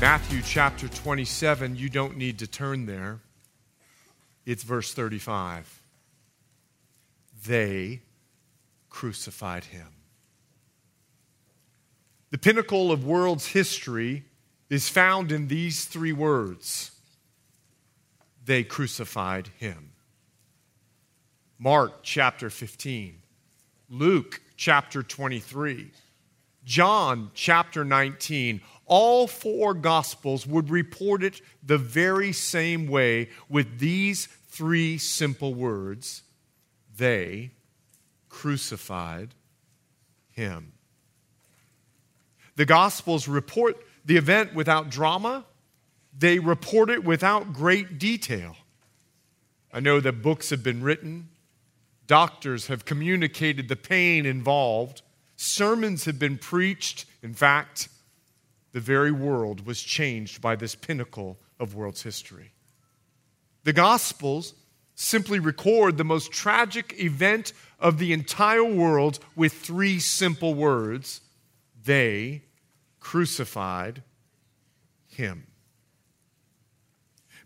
Matthew chapter 27, you don't need to turn there. It's verse 35. They crucified him. The pinnacle of world's history is found in these three words. They crucified him. Mark chapter 15, Luke chapter 23, John chapter 19, all four Gospels would report it the very same way with these three simple words. They crucified him. The Gospels report the event without drama. They report it without great detail. I know that books have been written. Doctors have communicated the pain involved. Sermons have been preached. In fact, the very world was changed by this pinnacle of world's history. The Gospels simply record the most tragic event of the entire world with three simple words. They crucified him.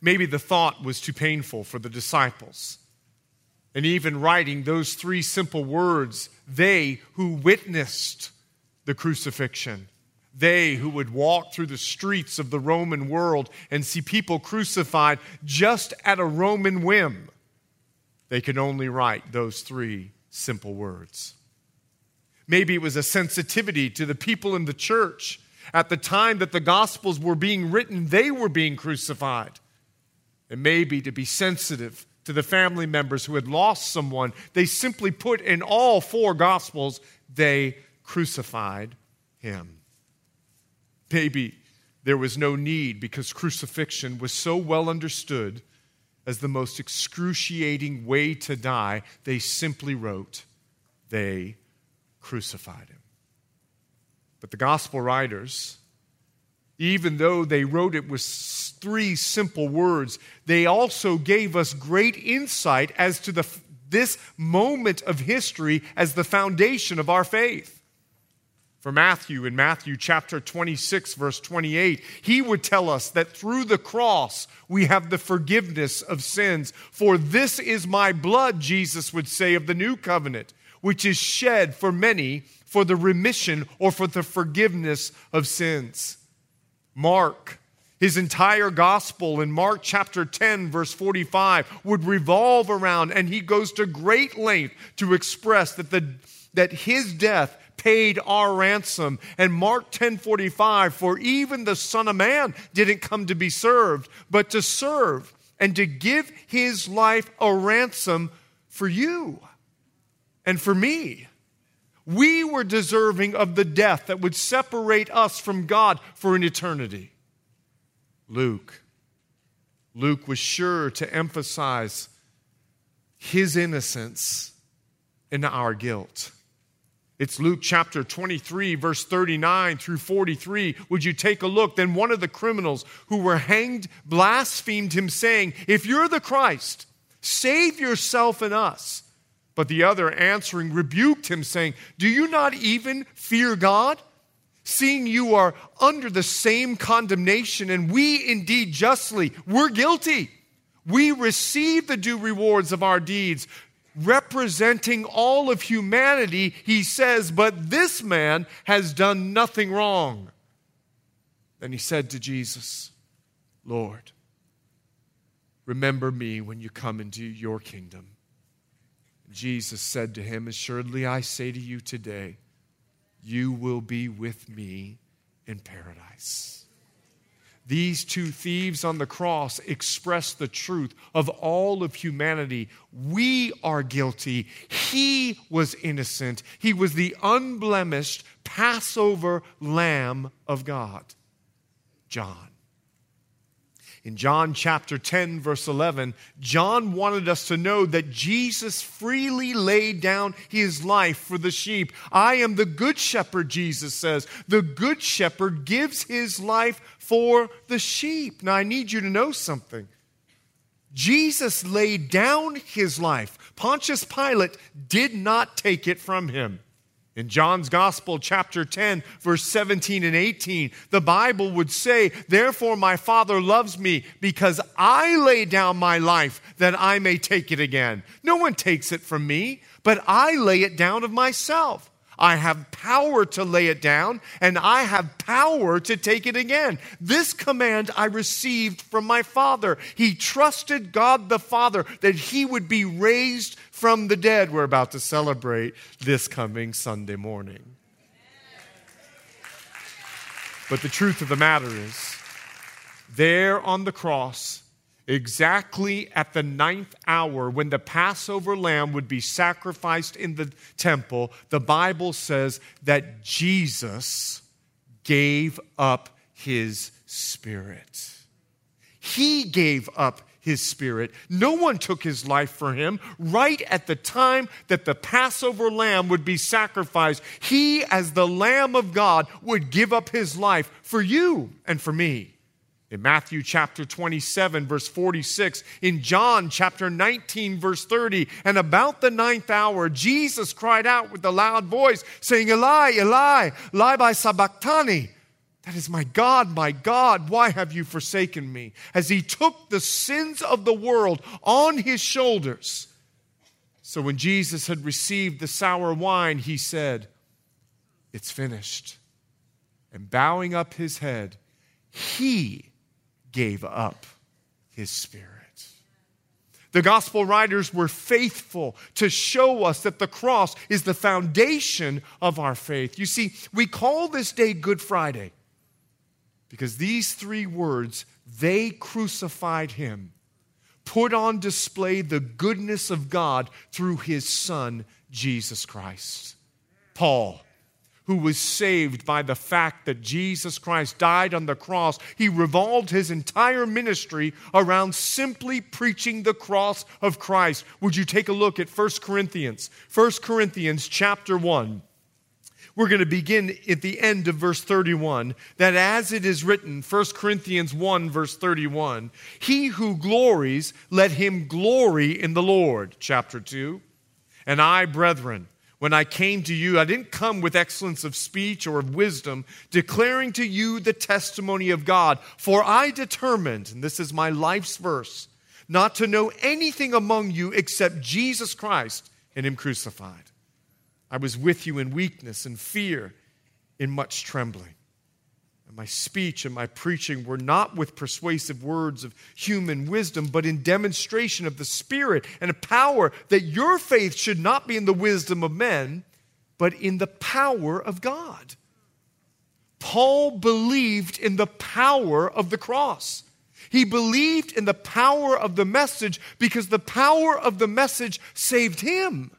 Maybe the thought was too painful for the disciples. And even writing those three simple words, they who witnessed the crucifixion, they who would walk through the streets of the Roman world and see people crucified just at a Roman whim, they could only write those three simple words. Maybe it was a sensitivity to the people in the church. At the time that the Gospels were being written, they were being crucified. And maybe to be sensitive to the family members who had lost someone, they simply put in all four Gospels, they crucified him. Maybe there was no need because crucifixion was so well understood as the most excruciating way to die, they simply wrote, they crucified him. But the gospel writers, even though they wrote it with three simple words, they also gave us great insight as to this moment of history as the foundation of our faith. For Matthew, in Matthew chapter 26, verse 28, he would tell us that through the cross we have the forgiveness of sins. For this is my blood, Jesus would say, of the new covenant, which is shed for many for the remission or for the forgiveness of sins. Mark, his entire gospel in Mark chapter 10, verse 45, would revolve around, and he goes to great length to express that his death paid our ransom. And Mark 10:45, for even the Son of Man didn't come to be served, but to serve and to give his life a ransom for you. And for me, we were deserving of the death that would separate us from God for an eternity. Luke was sure to emphasize his innocence and our guilt. It's Luke chapter 23, verse 39 through 43. Would you take a look? Then one of the criminals who were hanged blasphemed him, saying, if you're the Christ, save yourself and us. But the other answering rebuked him, saying, do you not even fear God, seeing you are under the same condemnation, and we indeed justly, we're guilty. We receive the due rewards of our deeds. Representing all of humanity, he says, but this man has done nothing wrong. Then he said to Jesus, Lord, remember me when you come into your kingdom. Jesus said to him, assuredly I say to you today, you will be with me in paradise. These two thieves on the cross express the truth of all of humanity. We are guilty. He was innocent. He was the unblemished Passover Lamb of God. John, In John chapter 10, verse 11, John wanted us to know that Jesus freely laid down his life for the sheep. I am the good shepherd, Jesus says. The good shepherd gives his life for the sheep. Now, I need you to know something. Jesus laid down his life. Pontius Pilate did not take it from him. In John's Gospel, chapter 10, verse 17 and 18, the Bible would say, "Therefore my Father loves me, because I lay down my life, that I may take it again. No one takes it from me, but I lay it down of myself. I have power to lay it down, and I have power to take it again. This command I received from my Father." He trusted God the Father that he would be raised from the dead. We're about to celebrate this coming Sunday morning. But the truth of the matter is, there on the cross, exactly at the 9th hour, when the Passover lamb would be sacrificed in the temple, the Bible says that Jesus gave up his spirit. He gave up his spirit. No one took his life for him. Right at the time that the Passover lamb would be sacrificed, he, as the Lamb of God, would give up his life for you and for me. In Matthew chapter 27, verse 46, in John chapter 19, verse 30, and about the 9th hour, Jesus cried out with a loud voice, saying, "Eli, Eli, lama sabachthani?" That is, my God, why have you forsaken me?" As he took the sins of the world on his shoulders. So when Jesus had received the sour wine, he said, "It's finished." And bowing up his head, he gave up his spirit. The gospel writers were faithful to show us that the cross is the foundation of our faith. You see, we call this day Good Friday because these three words, "They crucified him," put on display the goodness of God through his Son, Jesus Christ. Paul, who was saved by the fact that Jesus Christ died on the cross, he revolved his entire ministry around simply preaching the cross of Christ. Would you take a look at 1 Corinthians? 1 Corinthians chapter 1. We're going to begin at the end of verse 31, that as it is written, 1 Corinthians 1, verse 31, "He who glories, let him glory in the Lord." Chapter 2, "And I, brethren, when I came to you, I didn't come with excellence of speech or of wisdom, declaring to you the testimony of God. For I determined," and this is my life's verse, "not to know anything among you except Jesus Christ and him crucified. I was with you in weakness and fear, in much trembling. And my speech and my preaching were not with persuasive words of human wisdom, but in demonstration of the Spirit and of power, that your faith should not be in the wisdom of men, but in the power of God." Paul believed in the power of the cross. He believed in the power of the message because the power of the message saved him.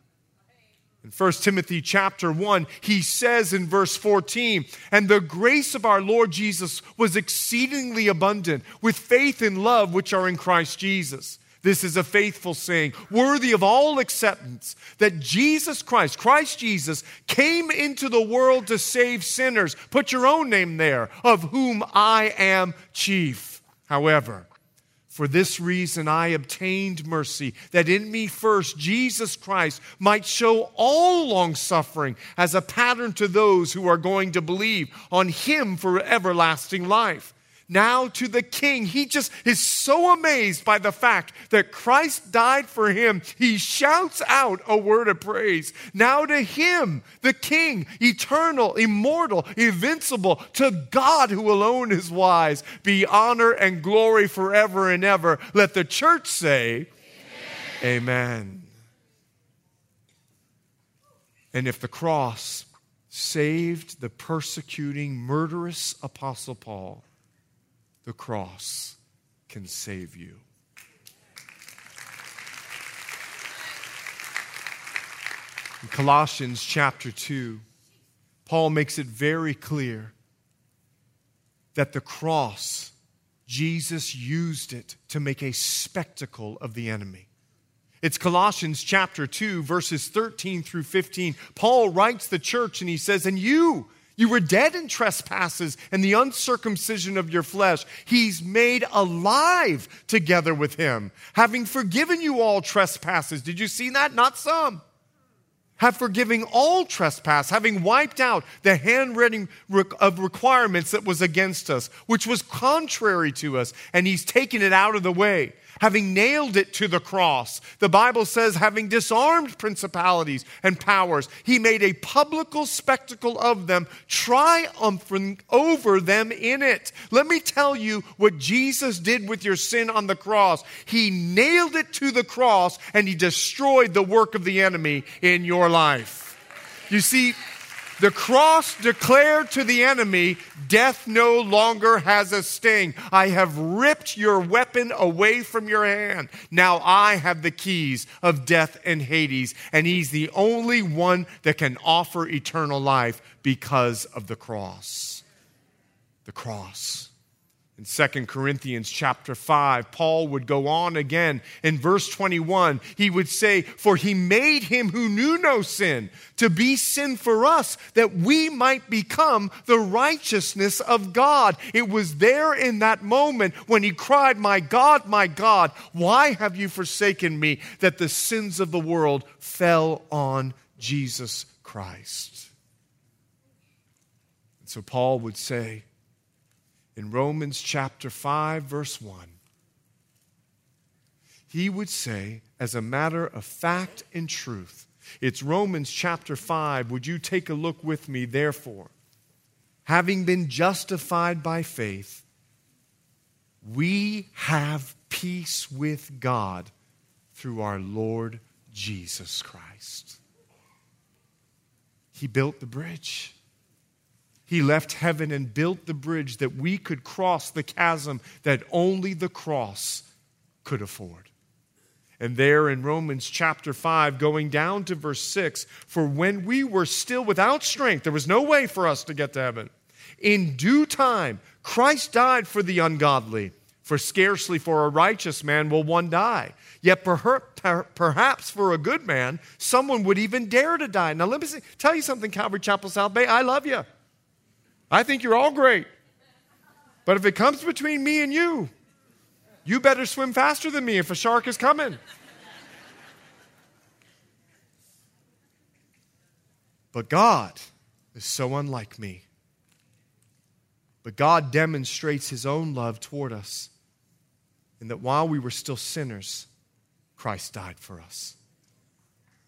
In 1 Timothy chapter 1, he says in verse 14, "And the grace of our Lord Jesus was exceedingly abundant with faith and love which are in Christ Jesus. This is a faithful saying, worthy of all acceptance, that Jesus Christ, Christ Jesus, came into the world to save sinners." Put your own name there, "of whom I am chief. However, for this reason I obtained mercy, that in me first Jesus Christ might show all long-suffering as a pattern to those who are going to believe on him for everlasting life. Now to the King," he just is so amazed by the fact that Christ died for him, he shouts out a word of praise. "Now to him, the King, eternal, immortal, invincible, to God who alone is wise, be honor and glory forever and ever." Let the church say, amen. Amen. And if the cross saved the persecuting, murderous Apostle Paul, the cross can save you. In Colossians chapter 2, Paul makes it very clear that the cross Jesus used it to make a spectacle of the enemy. It's Colossians chapter 2, verses 13 through 15. Paul writes the church and he says, and you were dead in trespasses and the uncircumcision of your flesh. He's made alive together with him, having forgiven you all trespasses. Did you see that? Not some. Have forgiving all trespass, having wiped out the handwriting of requirements that was against us, which was contrary to us, and he's taken it out of the way, having nailed it to the cross. The Bible says, having disarmed principalities and powers, he made a public spectacle of them, triumphing over them in it. Let me tell you what Jesus did with your sin on the cross. He nailed it to the cross, and he destroyed the work of the enemy in your life. You see, the cross declared to the enemy, death no longer has a sting. I have ripped your weapon away from your hand. Now I have the keys of death and Hades, and he's the only one that can offer eternal life because of the cross. The cross. In 2 Corinthians chapter 5, Paul would go on again in verse 21. He would say, for he made him who knew no sin to be sin for us, that we might become the righteousness of God. It was there in that moment when he cried, my God, why have you forsaken me? That the sins of the world fell on Jesus Christ. And so Paul would say, in Romans chapter 5, verse 1, he would say, as a matter of fact and truth, it's Romans chapter 5, would you take a look with me, therefore, having been justified by faith, we have peace with God through our Lord Jesus Christ. He built the bridge. He left heaven and built the bridge that we could cross the chasm that only the cross could afford. And there in Romans chapter 5, going down to verse 6, for when we were still without strength, there was no way for us to get to heaven. In due time, Christ died for the ungodly, for scarcely for a righteous man will one die. Yet perhaps for a good man, someone would even dare to die. Now let me tell you something, Calvary Chapel South Bay, I love you. I think you're all great. But if it comes between me and you, you better swim faster than me if a shark is coming. But God is so unlike me. But God demonstrates his own love toward us in that while we were still sinners, Christ died for us.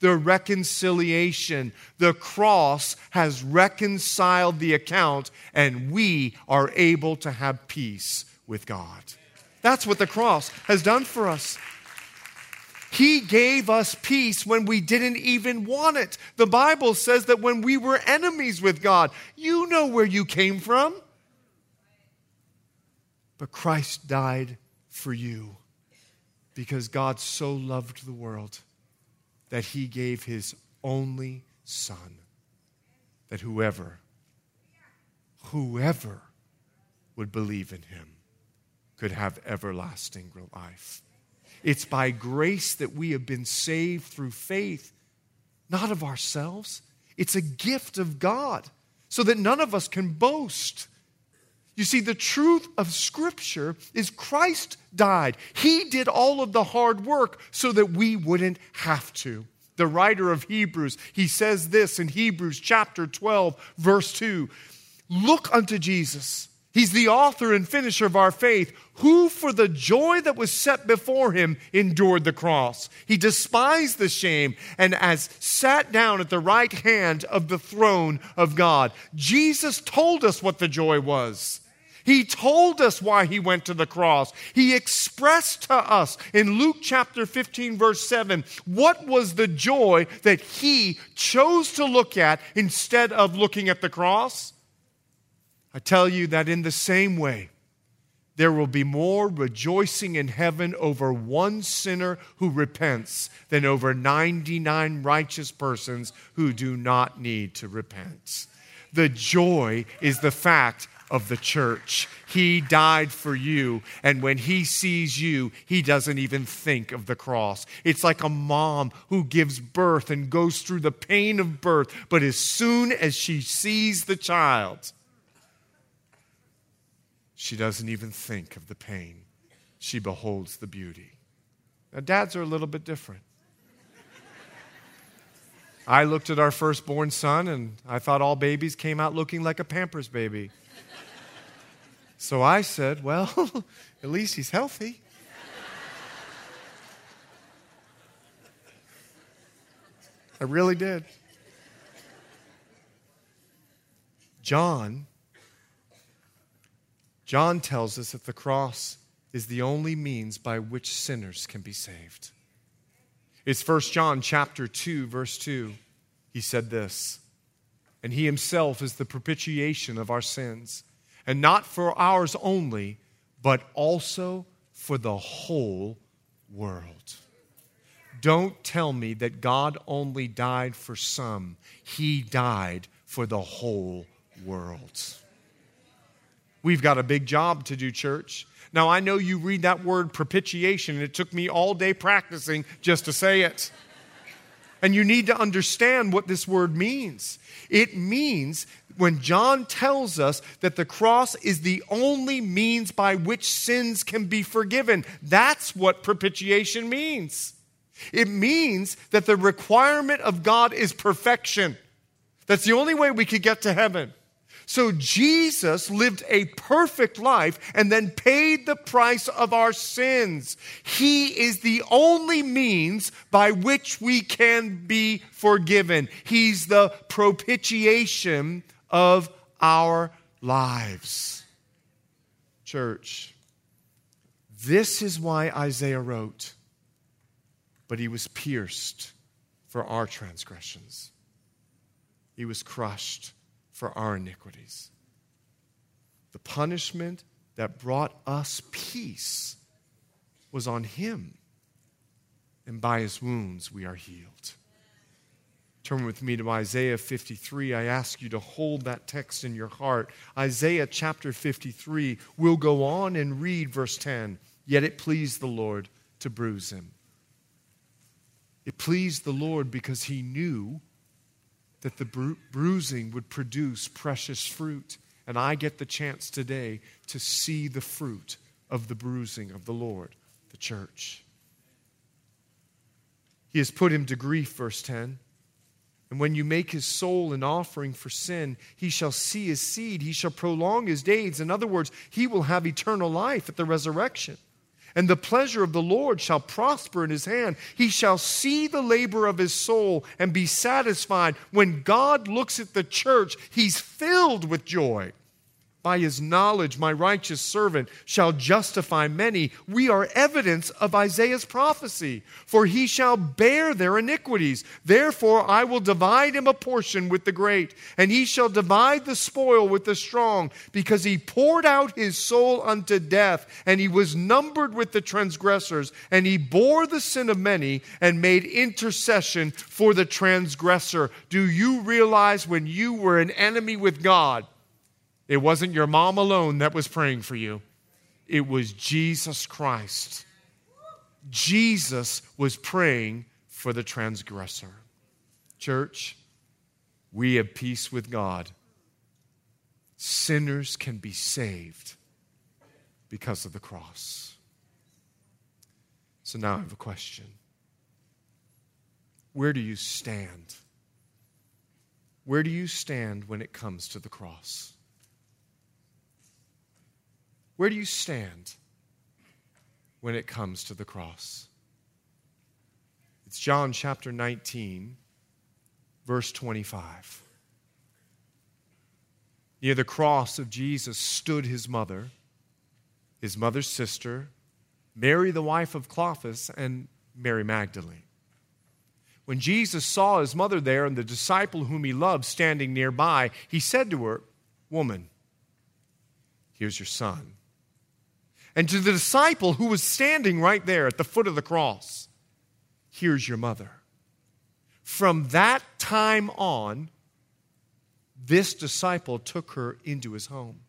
the reconciliation. The cross has reconciled the account, and we are able to have peace with God. That's what the cross has done for us. He gave us peace when we didn't even want it. The Bible says that when we were enemies with God, you know where you came from. But Christ died for you because God so loved the world that he gave his only Son, that whoever would believe in him could have everlasting life. It's by grace that we have been saved through faith, not of ourselves. It's a gift of God, so that none of us can boast. You see, the truth of Scripture is Christ died. He did all of the hard work so that we wouldn't have to. The writer of Hebrews, he says this in Hebrews chapter 12, verse 2. Look unto Jesus. He's the author and finisher of our faith, who for the joy that was set before him endured the cross. He despised the shame and as sat down at the right hand of the throne of God. Jesus told us what the joy was. He told us why he went to the cross. He expressed to us in Luke chapter 15, verse 7, what was the joy that he chose to look at instead of looking at the cross? I tell you that in the same way, there will be more rejoicing in heaven over one sinner who repents than over 99 righteous persons who do not need to repent. The joy is the fact of the church. He died for you, and when he sees you, he doesn't even think of the cross. It's like a mom who gives birth and goes through the pain of birth, but as soon as she sees the child, she doesn't even think of the pain. She beholds the beauty. Now, dads are a little bit different. I looked at our firstborn son, and I thought all babies came out looking like a Pampers baby. So I said, well, at least he's healthy. I really did. John tells us that the cross is the only means by which sinners can be saved. It's 1 John chapter 2, verse 2. He said this, and he himself is the propitiation of our sins, and not for ours only, but also for the whole world. Don't tell me that God only died for some. He died for the whole world. We've got a big job to do, church. Now, I know you read that word propitiation, and it took me all day practicing just to say it. And you need to understand what this word means. It means when John tells us that the cross is the only means by which sins can be forgiven. That's what propitiation means. It means that the requirement of God is perfection. That's the only way we could get to heaven. So Jesus lived a perfect life and then paid the price of our sins. He is the only means by which we can be forgiven. He's the propitiation of our lives. Church, this is why Isaiah wrote, but he was pierced for our transgressions. He was crushed for our iniquities. The punishment that brought us peace was on him, and by his wounds we are healed. Turn with me to Isaiah 53. I ask you to hold that text in your heart. Isaiah chapter 53. We'll go on and read verse 10. Yet it pleased the Lord to bruise him. It pleased the Lord because he knew that the bruising would produce precious fruit. And I get the chance today to see the fruit of the bruising of the Lord, the church. He has put him to grief, verse 10. And when you make his soul an offering for sin, he shall see his seed. He shall prolong his days. In other words, he will have eternal life at the resurrection. And the pleasure of the Lord shall prosper in his hand. He shall see the labor of his soul and be satisfied. When God looks at the church, he's filled with joy. By his knowledge, my righteous servant shall justify many. We are evidence of Isaiah's prophecy, for he shall bear their iniquities. Therefore, I will divide him a portion with the great, and he shall divide the spoil with the strong, because he poured out his soul unto death, and he was numbered with the transgressors, and he bore the sin of many, and made intercession for the transgressor. Do you realize when you were an enemy with God, it wasn't your mom alone that was praying for you. It was Jesus Christ. Jesus was praying for the transgressor. Church, we have peace with God. Sinners can be saved because of the cross. So now I have a question. Where do you stand? Where do you stand when it comes to the cross? Where do you stand when it comes to the cross? It's John chapter 19, verse 25. Near the cross of Jesus stood his mother's sister, Mary, the wife of Clopas, and Mary Magdalene. When Jesus saw his mother there and the disciple whom he loved standing nearby, he said to her, "Woman, here's your son." And to the disciple who was standing right there at the foot of the cross, "Here's your mother." From that time on, this disciple took her into his home.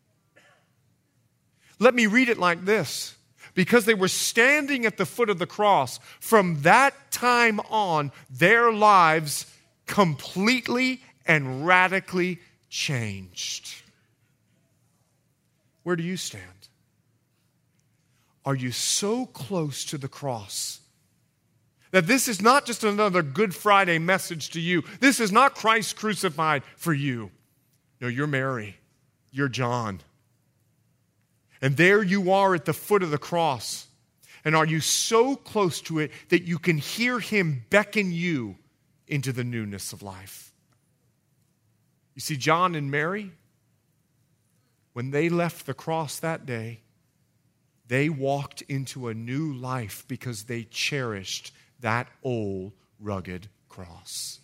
Let me read it like this. Because they were standing at the foot of the cross, from that time on, their lives completely and radically changed. Where do you stand? Are you so close to the cross that this is not just another Good Friday message to you? This is not Christ crucified for you. No, you're Mary. You're John. And there you are at the foot of the cross. And are you so close to it that you can hear him beckon you into the newness of life? You see, John and Mary, when they left the cross that day, they walked into a new life because they cherished that old rugged cross.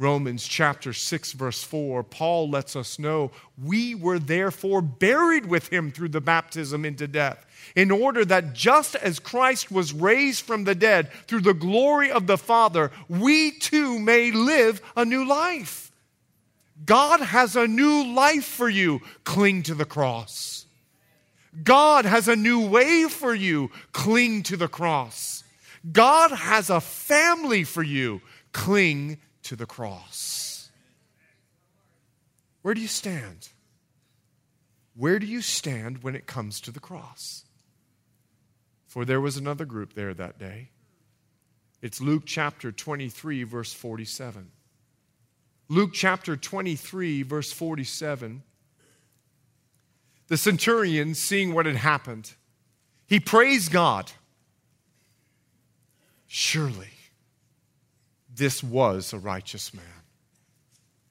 Romans chapter 6, verse 4, Paul lets us know, "We were therefore buried with him through the baptism into death, in order that just as Christ was raised from the dead through the glory of the Father, we too may live a new life." God has a new life for you. Cling to the cross. God has a new way for you. Cling to the cross. God has a family for you. Cling to the cross. Where do you stand? Where do you stand when it comes to the cross? For there was another group there that day. It's Luke chapter 23, verse 47. Luke chapter 23, verse 47. The centurion, seeing what had happened, he praised God. Surely, this was a righteous man.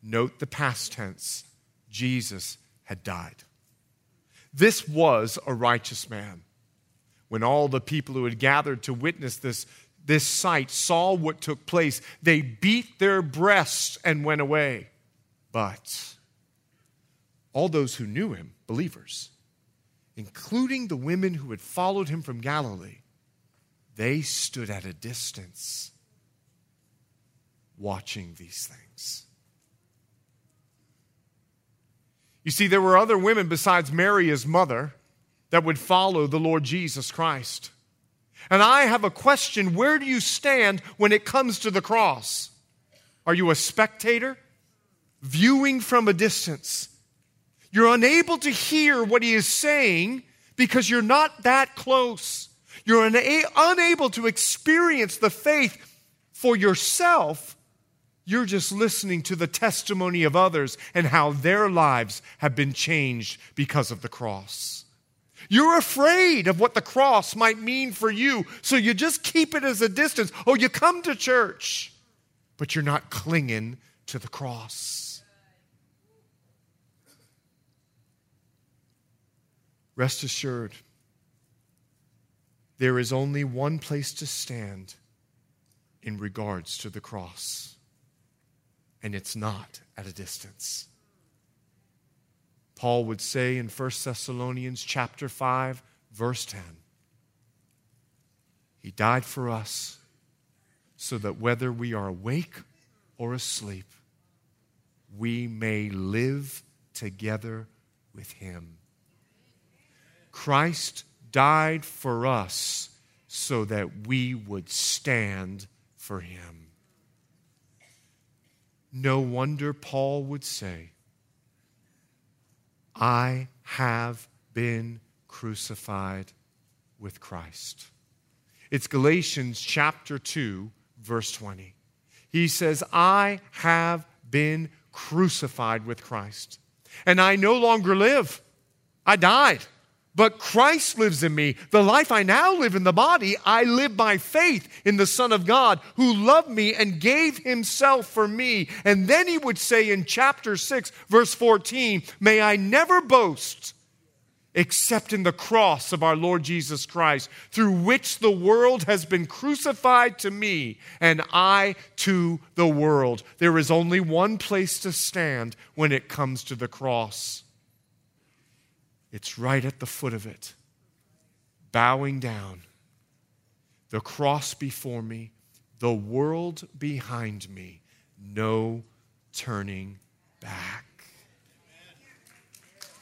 Note the past tense. Jesus had died. This was a righteous man. When all the people who had gathered to witness this sight saw what took place, they beat their breasts and went away. But all those who knew him, believers, including the women who had followed him from Galilee, they stood at a distance, watching these things. You see, there were other women besides Mary, his mother, that would follow the Lord Jesus Christ. And I have a question. Where do you stand when it comes to the cross? Are you a spectator, viewing from a distance? You're unable to hear what he is saying because you're not that close. You're unable to experience the faith for yourself. You're just listening to the testimony of others and how their lives have been changed because of the cross. You're afraid of what the cross might mean for you, so you just keep it as a distance. Oh, you come to church, but you're not clinging to the cross. Rest assured, there is only one place to stand in regards to the cross. And it's not at a distance. Paul would say in 1 Thessalonians chapter 5, verse 10, "He died for us so that whether we are awake or asleep, we may live together with him." Christ died for us so that we would stand for him. No wonder Paul would say, "I have been crucified with Christ." It's Galatians chapter 2, verse 20. He says, "I have been crucified with Christ, and I no longer live. I died, but Christ lives in me. The life I now live in the body, I live by faith in the Son of God who loved me and gave himself for me. And then he would say in chapter 6, verse 14, may I never boast except in the cross of our Lord Jesus Christ, through which the world has been crucified to me and I to the world. There is only one place to stand when it comes to the cross. It's right at the foot of it, bowing down, the cross before me, the world behind me, no turning back.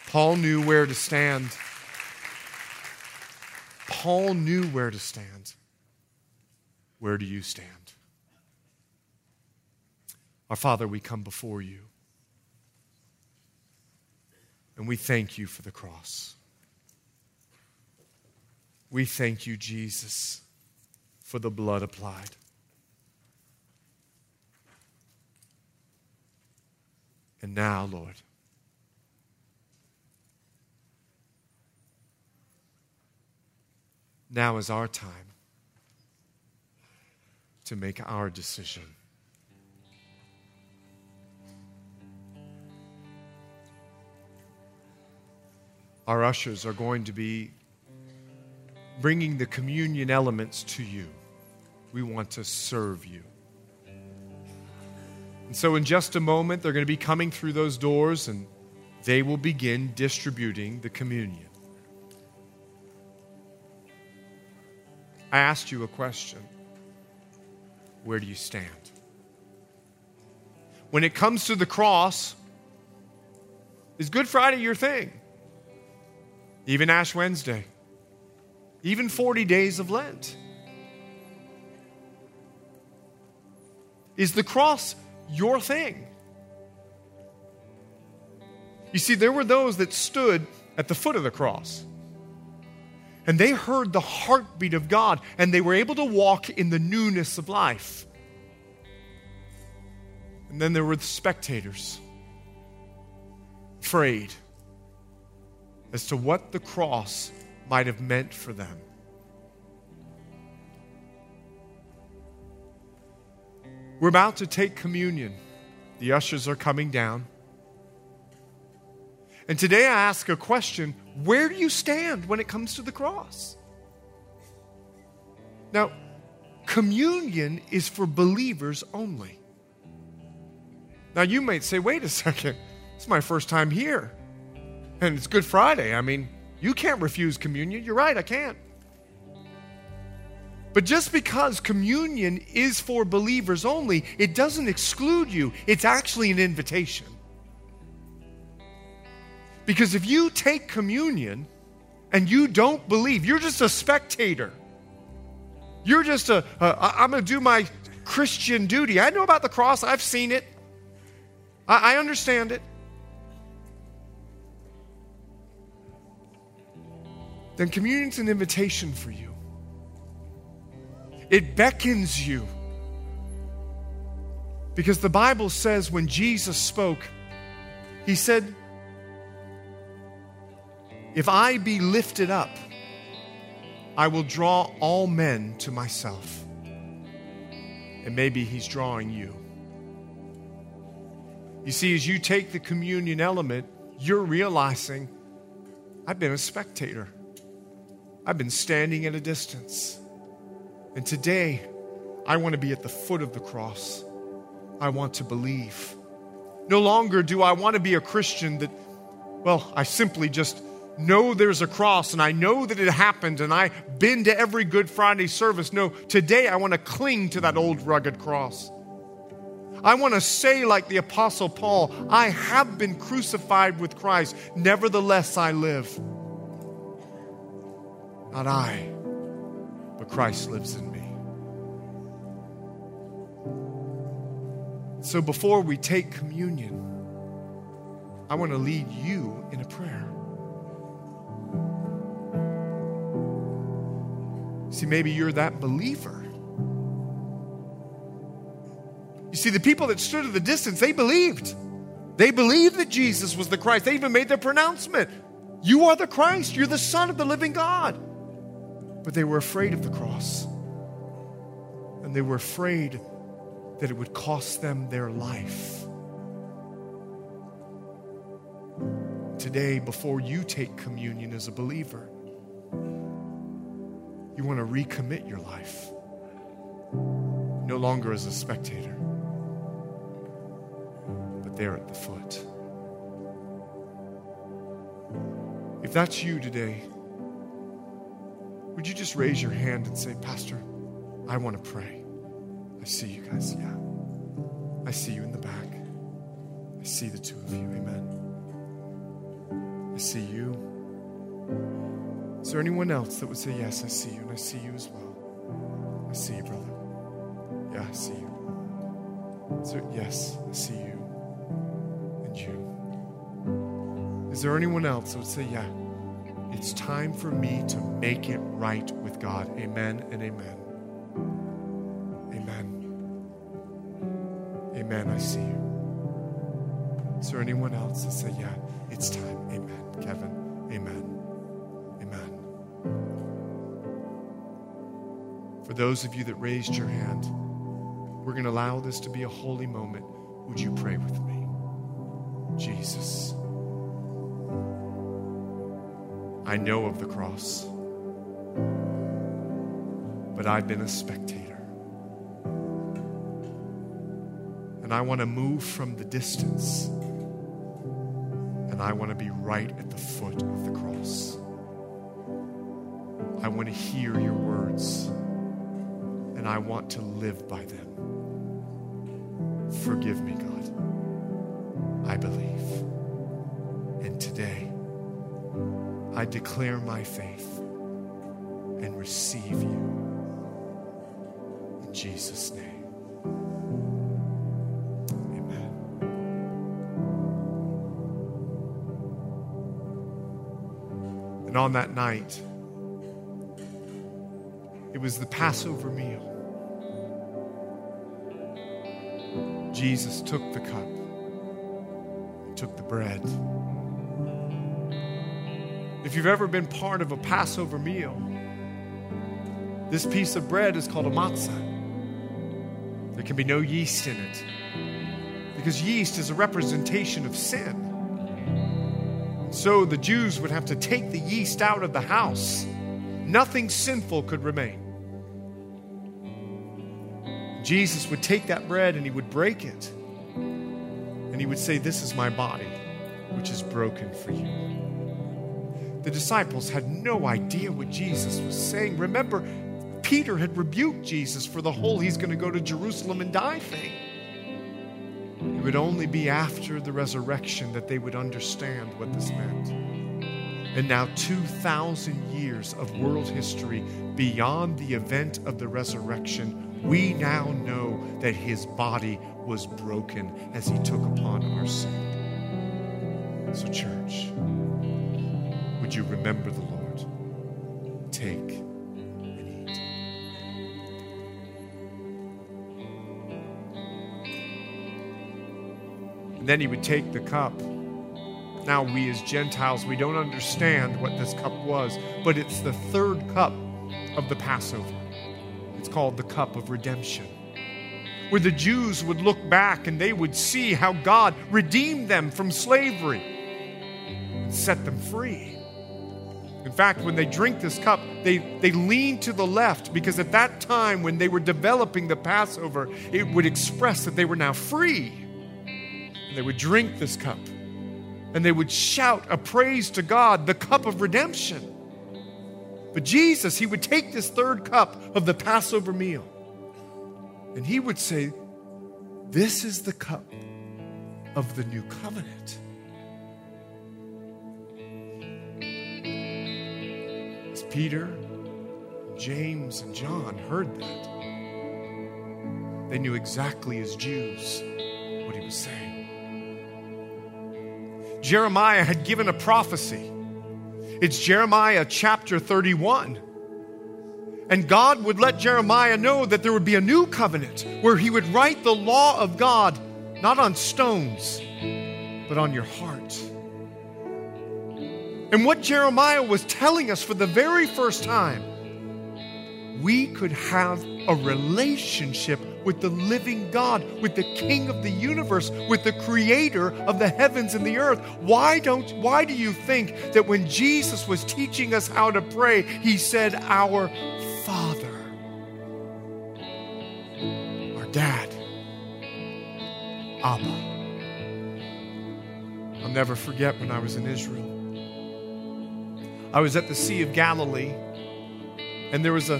Paul knew where to stand. Paul knew where to stand. Where do you stand? Our Father, we come before you. And we thank you for the cross. We thank you, Jesus, for the blood applied. And now, Lord, now is our time to make our decision. Our ushers are going to be bringing the communion elements to you. We want to serve you. And so in just a moment, they're going to be coming through those doors and they will begin distributing the communion. I asked you a question. Where do you stand? When it comes to the cross, is Good Friday your thing? Even Ash Wednesday, even 40 days of Lent. Is the cross your thing? You see, there were those that stood at the foot of the cross, and they heard the heartbeat of God, and they were able to walk in the newness of life. And then there were the spectators, afraid as to what the cross might have meant for them. We're about to take communion. The ushers are coming down. And today I ask a question, where do you stand when it comes to the cross? Now, communion is for believers only. Now you might say, wait a second, it's my first time here. And it's Good Friday. I mean, you can't refuse communion. You're right, I can't. But just because communion is for believers only, it doesn't exclude you. It's actually an invitation. Because if you take communion and you don't believe, you're just a spectator. You're just I'm going to do my Christian duty. I know about the cross. I've seen it. I understand it. Then communion's an invitation for you. It beckons you. Because the Bible says when Jesus spoke, he said, if I be lifted up, I will draw all men to myself. And maybe he's drawing you. You see, as you take the communion element, you're realizing, I've been a spectator. I've been standing at a distance. And today, I want to be at the foot of the cross. I want to believe. No longer do I want to be a Christian that, well, I simply just know there's a cross and I know that it happened and I've been to every Good Friday service. No, today I want to cling to that old rugged cross. I want to say like the Apostle Paul, I have been crucified with Christ. Nevertheless, I live. Not I, but Christ lives in me. So before we take communion, I want to lead you in a prayer. See, maybe you're that believer. You see, the people that stood at the distance, they believed. They believed that Jesus was the Christ. They even made their pronouncement. You are the Christ. You're the Son of the living God. But they were afraid of the cross. And they were afraid that it would cost them their life. Today, before you take communion as a believer, you want to recommit your life. No longer as a spectator, but there at the foot. If that's you today, would you just raise your hand and say, Pastor, I want to pray. I see you guys, yeah. I see you in the back. I see the two of you, amen. I see you. Is there anyone else that would say, yes, I see you, and I see you as well. I see you, brother. Yeah, I see you. Is there, yes, I see you and you. Is there anyone else that would say, yeah, it's time for me to make it right with God. Amen and amen. Amen. Amen, I see you. Is there anyone else that say, yeah, it's time. Amen. Kevin, amen. Amen. For those of you that raised your hand, we're going to allow this to be a holy moment. Would you pray with me? Jesus, I know of the cross, but I've been a spectator. And I want to move from the distance, and I want to be right at the foot of the cross. I want to hear your words, and I want to live by them. Forgive me, God. I believe. And today, I declare my faith and receive you. In Jesus' name. Amen. And on that night, it was the Passover meal. Jesus took the cup, took the bread. If you've ever been part of a Passover meal, this piece of bread is called a matzah. There can be no yeast in it because yeast is a representation of sin. So the Jews would have to take the yeast out of the house. Nothing sinful could remain. Jesus would take that bread and he would break it. And he would say, this is my body, which is broken for you. The disciples had no idea what Jesus was saying. Remember, Peter had rebuked Jesus for the whole he's going to go to Jerusalem and die thing. It would only be after the resurrection that they would understand what this meant. And now 2,000 years of world history beyond the event of the resurrection, we now know that his body was broken as he took upon our sin. So church, would you remember the Lord? Take and eat. And then he would take the cup. Now we as Gentiles, we don't understand what this cup was, but it's the third cup of the Passover. It's called the cup of redemption, where the Jews would look back and they would see how God redeemed them from slavery and set them free. In fact, when they drink this cup, they lean to the left because at that time when they were developing the Passover, it would express that they were now free. And they would drink this cup and they would shout a praise to God, the cup of redemption. But Jesus, he would take this third cup of the Passover meal and he would say, this is the cup of the new covenant. As Peter, James, and John heard that, they knew exactly as Jews what he was saying. Jeremiah had given a prophecy. It's Jeremiah chapter 31. And God would let Jeremiah know that there would be a new covenant where he would write the law of God, not on stones, but on your heart. And what Jeremiah was telling us for the very first time, we could have a relationship with the living God, with the King of the universe, with the creator of the heavens and the earth. Why do you think that when Jesus was teaching us how to pray, he said, our Father, our Dad, Abba? I'll never forget when I was in Israel. I was at the Sea of Galilee, and there was a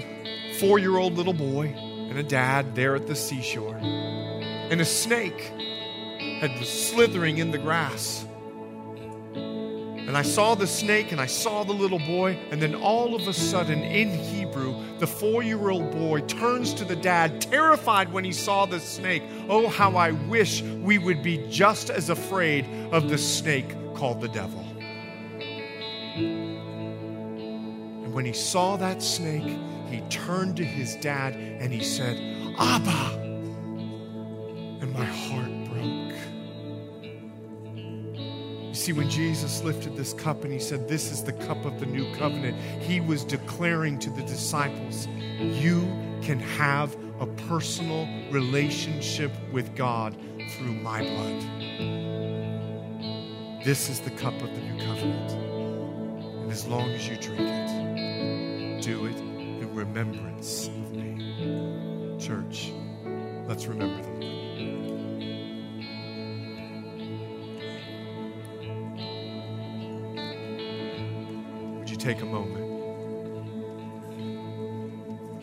4-year-old little boy and a dad there at the seashore. And a snake had was slithering in the grass. And I saw the snake and I saw the little boy, and then all of a sudden in Hebrew, the 4-year-old boy turns to the dad, terrified when he saw the snake. Oh, how I wish we would be just as afraid of the snake called the devil. When he saw that snake, he turned to his dad and he said, Abba. And my heart broke. You see, when Jesus lifted this cup and he said, this is the cup of the new covenant, he was declaring to the disciples, you can have a personal relationship with God through my blood. This is the cup of the new covenant. And as long as you drink it, do it in remembrance of me. Church, let's remember the Lord. Would you take a moment?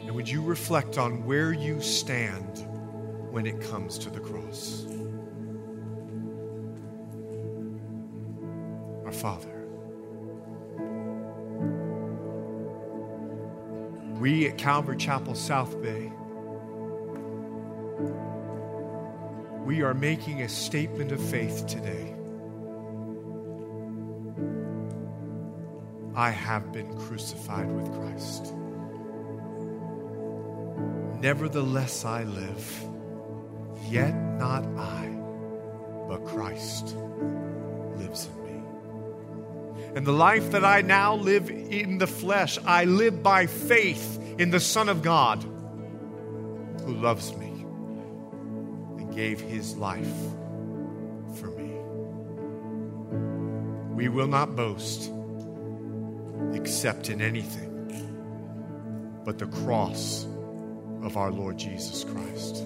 And would you reflect on where you stand when it comes to the cross? Our Father. We at Calvary Chapel South Bay, we are making a statement of faith today. I have been crucified with Christ. Nevertheless, I live, yet not I, but Christ lives in me. And the life that I now live in the flesh, I live by faith in the Son of God who loves me and gave his life for me. We will not boast except in anything but the cross of our Lord Jesus Christ.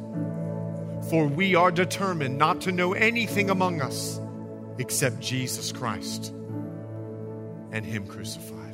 For we are determined not to know anything among us except Jesus Christ and him crucified.